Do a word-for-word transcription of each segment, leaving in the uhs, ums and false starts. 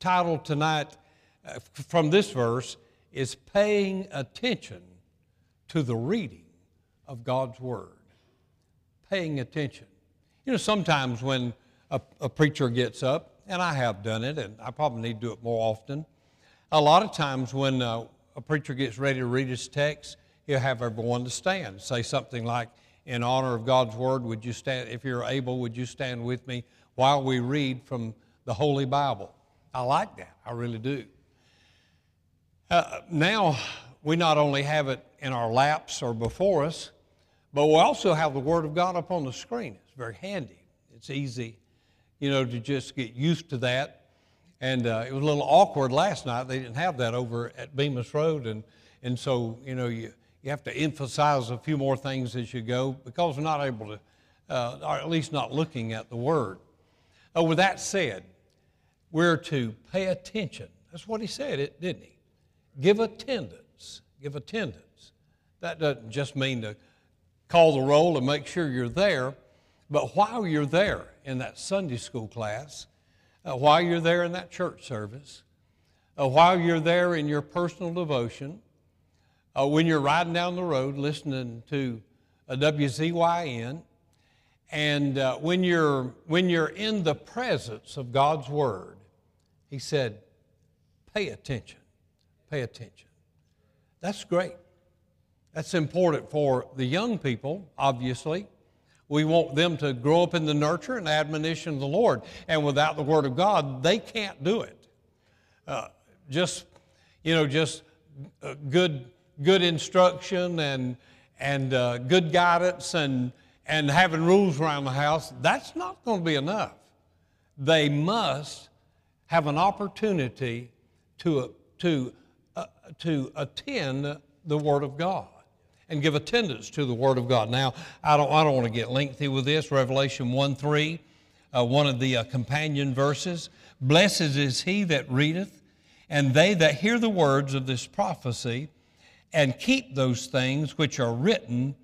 title tonight uh, from this verse is paying attention to the reading of God's Word. Paying attention. You know, sometimes when a, a preacher gets up, and I have done it, and I probably need to do it more often, a lot of times when uh, a preacher gets ready to read his text, he'll have everyone to stand, say something like, "In honor of God's Word, would you stand, if you're able, would you stand with me while we read from the Holy Bible?" I like that. I really do. Uh, now, we not only have it in our laps or before us, but we also have the Word of God up on the screen. It's very handy. It's easy, you know, to just get used to that. And uh, it was a little awkward last night. They didn't have that over at Bemis Road. And, and so, you know, you, you have to emphasize a few more things as you go because we're not able to, uh, or at least not looking at the Word. Oh, with that said, we're to pay attention. That's what he said, it, didn't he? Give attendance. Give attendance. That doesn't just mean to call the roll and make sure you're there, but while you're there in that Sunday school class, uh, while you're there in that church service, uh, while you're there in your personal devotion, uh, when you're riding down the road listening to a W Z Y N, And uh, when, you're, when you're in the presence of God's Word, he said, pay attention, pay attention. That's great. That's important for the young people, obviously. We want them to grow up in the nurture and admonition of the Lord. And without the Word of God, they can't do it. Uh, just, you know, just uh, good, good instruction and, and uh, good guidance and and having rules around the house, that's not going to be enough. They must have an opportunity to, to, uh, to attend the Word of God and give attendance to the Word of God. Now, I don't, I don't want to get lengthy with this. Revelation one three, uh, one of the uh, companion verses, "Blessed is he that readeth, and they that hear the words of this prophecy, and keep those things which are written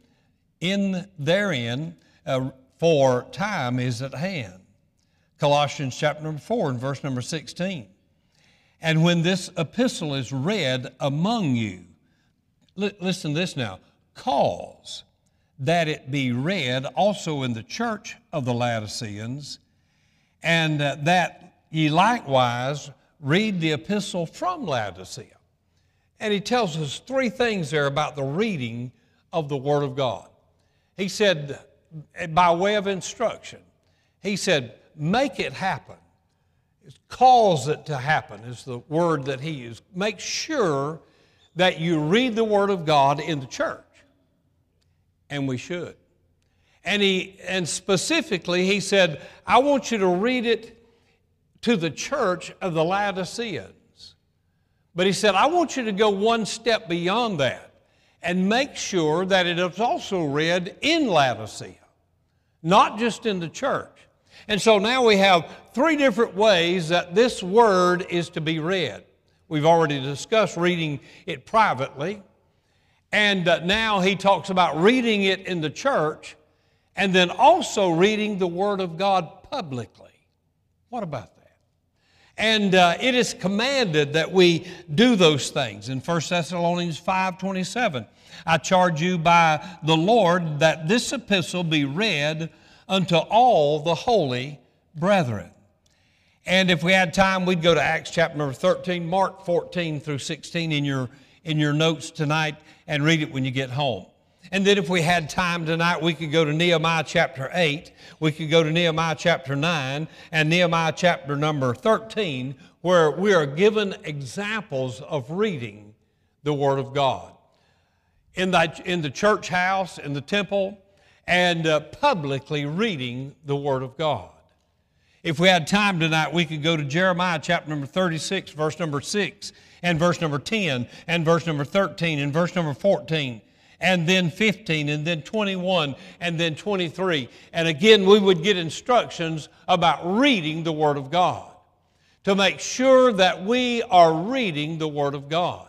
in therein, uh, for time is at hand." Colossians chapter number four and verse number sixteen. "And when this epistle is read among you," li- listen to this now, "cause that it be read also in the church of the Laodiceans, and uh, that ye likewise read the epistle from Laodicea." And he tells us three things there about the reading of the Word of God. He said, by way of instruction, he said, make it happen. Cause it to happen is the word that he used. Make sure that you read the Word of God in the church. And we should. And, he, and specifically, he said, I want you to read it to the church of the Laodiceans. But he said, I want you to go one step beyond that and make sure that it is also read in Laodicea, not just in the church. And so now we have three different ways that this Word is to be read. We've already discussed reading it privately, and uh, now he talks about reading it in the church, and then also reading the Word of God publicly. What about that? And uh, it is commanded that we do those things. In First Thessalonians five twenty-seven, "I charge you by the Lord that this epistle be read unto all the holy brethren." And if we had time, we'd go to Acts chapter number thirteen, Mark fourteen through sixteen in your, in your notes tonight, and read it when you get home. And then if we had time tonight, we could go to Nehemiah chapter eight, we could go to Nehemiah chapter nine, and Nehemiah chapter number thirteen, where we are given examples of reading the Word of God. In the, in the church house, in the temple, and uh, publicly reading the Word of God. If we had time tonight, we could go to Jeremiah chapter number thirty-six, verse number six, and verse number ten, and verse number thirteen, and verse number fourteen, and then fifteen, and then twenty-one, and then twenty-three. And again, we would get instructions about reading the Word of God, to make sure that we are reading the Word of God.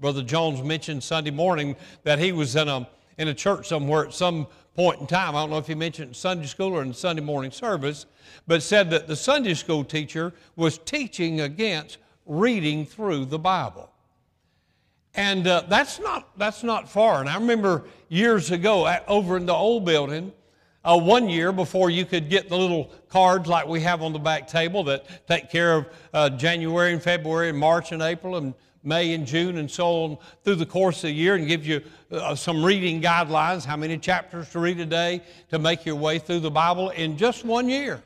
Brother Jones mentioned Sunday morning that he was in a, in a church somewhere at some point in time. I don't know if he mentioned Sunday school or in Sunday morning service, but said that the Sunday school teacher was teaching against reading through the Bible. And uh, that's not that's not far. And I remember years ago at, over in the old building, uh, one year before you could get the little cards like we have on the back table that take care of uh, January and February and March and April and May and June and so on through the course of the year, and give you uh, some reading guidelines, how many chapters to read a day to make your way through the Bible in just one year.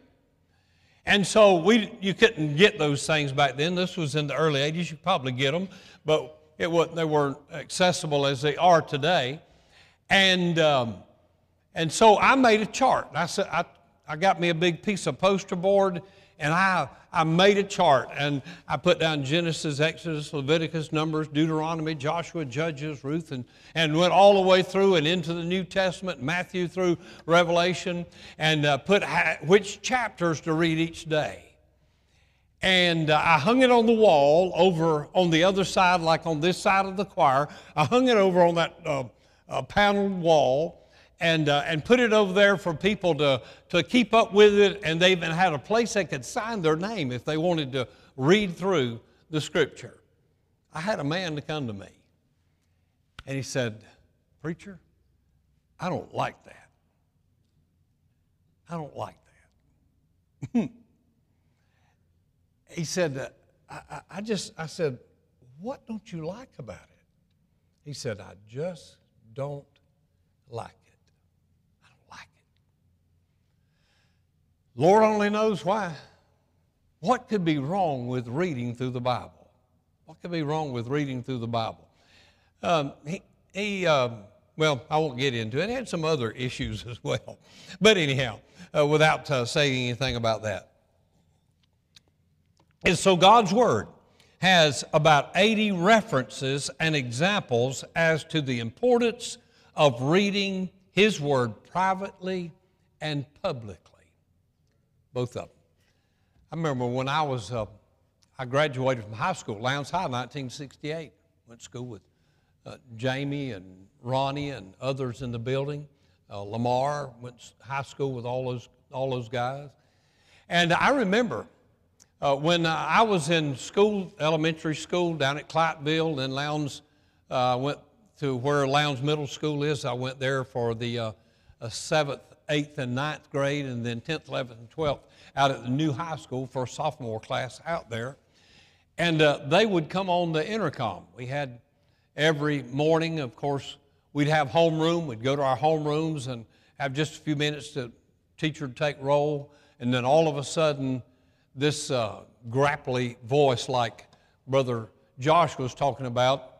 And so we, you couldn't get those things back then. This was in the early eighties. You probably get them, but it wasn't, they weren't accessible as they are today. And, um, and so I made a chart. I, said, I, I got me a big piece of poster board, and I, I made a chart, and I put down Genesis, Exodus, Leviticus, Numbers, Deuteronomy, Joshua, Judges, Ruth, and, and went all the way through and into the New Testament, Matthew through Revelation, and uh, put ha which chapters to read each day. And uh, I hung it on the wall over on the other side, like on this side of the choir. I hung it over on that uh, uh, paneled wall, And, uh, and put it over there for people to, to keep up with it, and they even had a place they could sign their name if they wanted to read through the Scripture. I had a man to come to me, and he said, "Preacher, I don't like that. I don't like that." He said, uh, I, I just, I said, "What don't you like about it?" He said, "I just don't like it. Lord only knows why." What could be wrong with reading through the Bible? What could be wrong with reading through the Bible? Um, he, he um, well, I won't get into it. He had some other issues as well. But anyhow, uh, without uh, saying anything about that. And so God's Word has about eighty references and examples as to the importance of reading His Word privately and publicly. Both of them. I remember when I was, uh, I graduated from high school, Lowndes High, nineteen sixty-eight. Went to school with uh, Jamie and Ronnie and others in the building. Uh, Lamar, went to high school with all those, all those guys. And I remember uh, when uh, I was in school, elementary school down at Clydeville, then Lowndes, uh, went to where Lowndes Middle School is. I went there for the uh, seventh, eighth and ninth grade, and then tenth, eleventh, and twelfth out at the new high school for a sophomore class out there. And uh, they would come on the intercom. We had every morning, of course, we'd have homeroom. We'd go to our homerooms and have just a few minutes to teacher to take roll. And then all of a sudden, this uh, grapply voice like Brother Josh was talking about,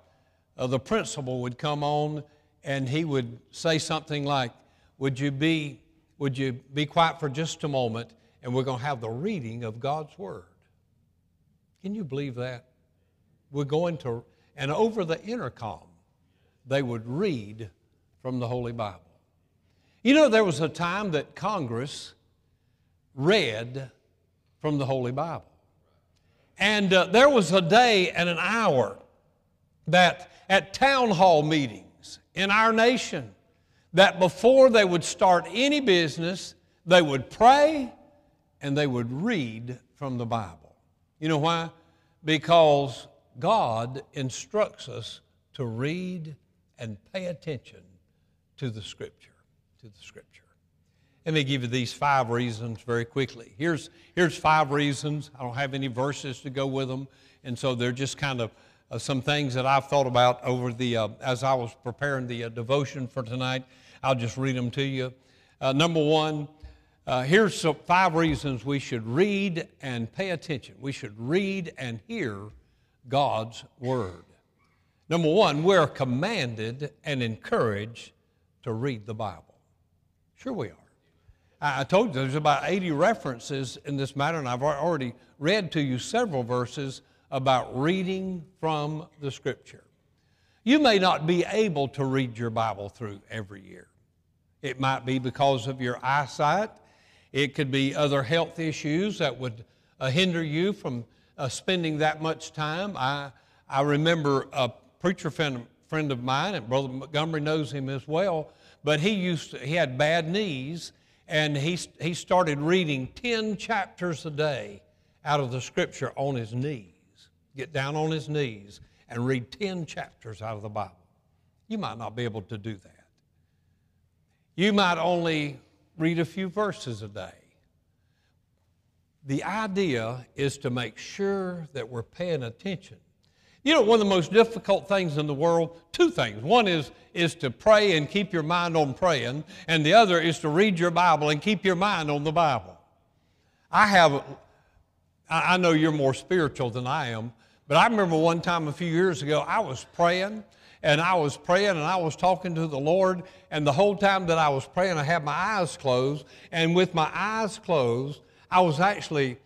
uh, the principal would come on, and he would say something like, Would you be, would you be quiet for just a moment, and we're going to have the reading of God's Word." Can you believe that? We're going to, and over the intercom, they would read from the Holy Bible. You know, there was a time that Congress read from the Holy Bible. And uh, there was a day and an hour that at town hall meetings in our nation, that before they would start any business, they would pray and they would read from the Bible. You know why? Because God instructs us to read and pay attention to the Scripture, to the Scripture. Let me give you these five reasons very quickly. Here's, here's five reasons. I don't have any verses to go with them, and so they're just kind of Uh, some things that I've thought about over the, uh, as I was preparing the uh, devotion for tonight. I'll just read them to you. Uh, number one, uh, here's some five reasons we should read and pay attention. We should read and hear God's Word. Number one, we're commanded and encouraged to read the Bible. Sure we are. I told you there's about eighty references in this matter, and I've already read to you several verses about reading from the Scripture. You may not be able to read your Bible through every year. It might be because of your eyesight. It could be other health issues that would uh, hinder you from uh, spending that much time. I, I remember a preacher friend, friend of mine, and Brother Montgomery knows him as well, but he used to, he had bad knees, and he, he started reading ten chapters a day out of the Scripture on his knees. Get down on his knees and read ten chapters out of the Bible. You might not be able to do that. You might only read a few verses a day. The idea is to make sure that we're paying attention. You know, one of the most difficult things in the world, two things. One is, is to pray and keep your mind on praying, and the other is to read your Bible and keep your mind on the Bible. I have, I know you're more spiritual than I am, but I remember one time a few years ago, I was praying, and I was praying, and I was talking to the Lord, and the whole time that I was praying, I had my eyes closed, and with my eyes closed, I was actually,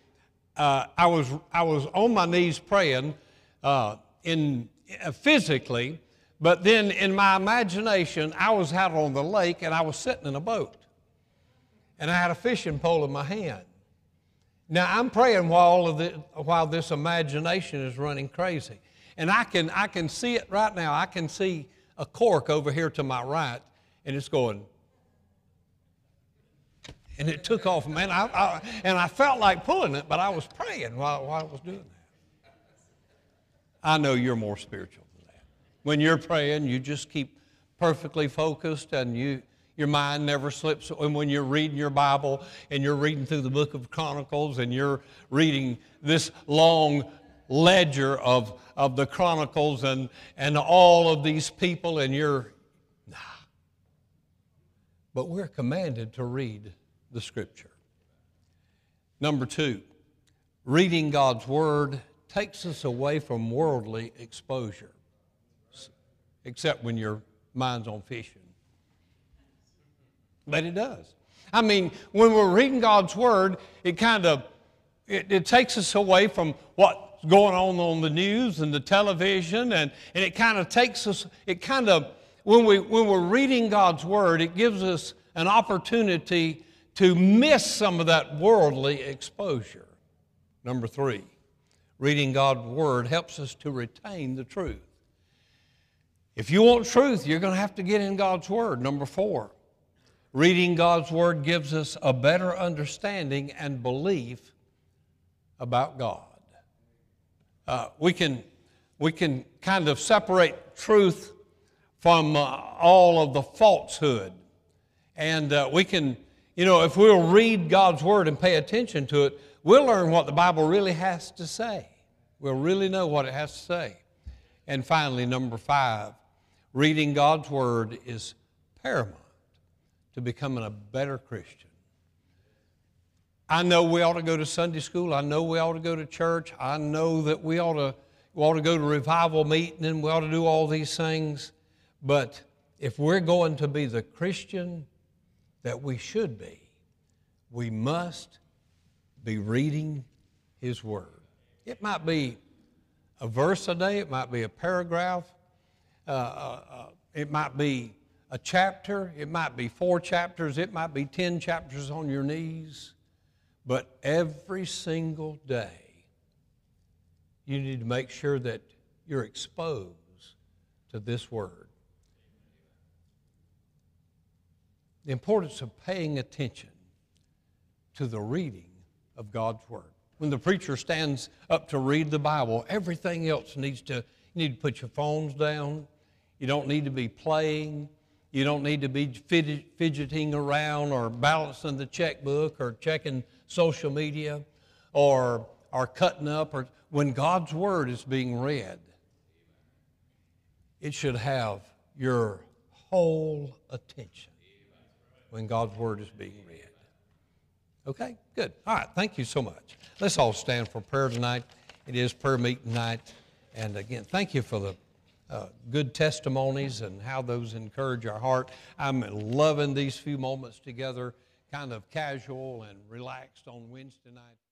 uh, I was, I was on my knees praying, Uh, in uh, physically, but then in my imagination, I was out on the lake and I was sitting in a boat. And I had a fishing pole in my hand. Now I'm praying while all of the, while this imagination is running crazy. And I can, I can see it right now. I can see a cork over here to my right, and it's going. And it took off, man. I, I, and I felt like pulling it, but I was praying while, while I was doing it. I know you're more spiritual than that. When you're praying, you just keep perfectly focused, and you, your mind never slips. And when you're reading your Bible, and you're reading through the book of Chronicles, and you're reading this long ledger of, of the Chronicles and, and all of these people, and you're, nah. But we're commanded to read the Scripture. Number two, reading God's Word takes us away from worldly exposure, except when your mind's on fishing. But it does. I mean, when we're reading God's Word, it kind of, it, it takes us away from what's going on on the news and the television, and, and it kind of takes us, it kind of, when, we, when we're reading God's Word, it gives us an opportunity to miss some of that worldly exposure. Number three, reading God's Word helps us to retain the truth. If you want truth, you're going to have to get in God's Word. Number four, reading God's Word gives us a better understanding and belief about God. Uh, we can, we can kind of separate truth from uh, all of the falsehood. And uh, we can, you know, if we'll read God's Word and pay attention to it, we'll learn what the Bible really has to say. We'll really know what it has to say. And finally, number five, reading God's Word is paramount to becoming a better Christian. I know we ought to go to Sunday school. I know we ought to go to church. I know that we ought to, we ought to go to revival meeting, and we ought to do all these things. But if we're going to be the Christian that we should be, we must be reading His Word. It might be a verse a day. It might be a paragraph. Uh, uh, uh, it might be a chapter. It might be four chapters. It might be ten chapters on your knees. But every single day, you need to make sure that you're exposed to this Word. The importance of paying attention to the reading of God's Word. When the preacher stands up to read the Bible, everything else needs to, you need to put your phones down. You don't need to be playing. You don't need to be fidgeting around or balancing the checkbook or checking social media or, or cutting up. Or when God's Word is being read, it should have your whole attention when God's Word is being read. Okay, good. All right, thank you so much. Let's all stand for prayer tonight. It is prayer meeting night. And again, thank you for the uh, good testimonies and how those encourage our heart. I'm loving these few moments together, kind of casual and relaxed on Wednesday night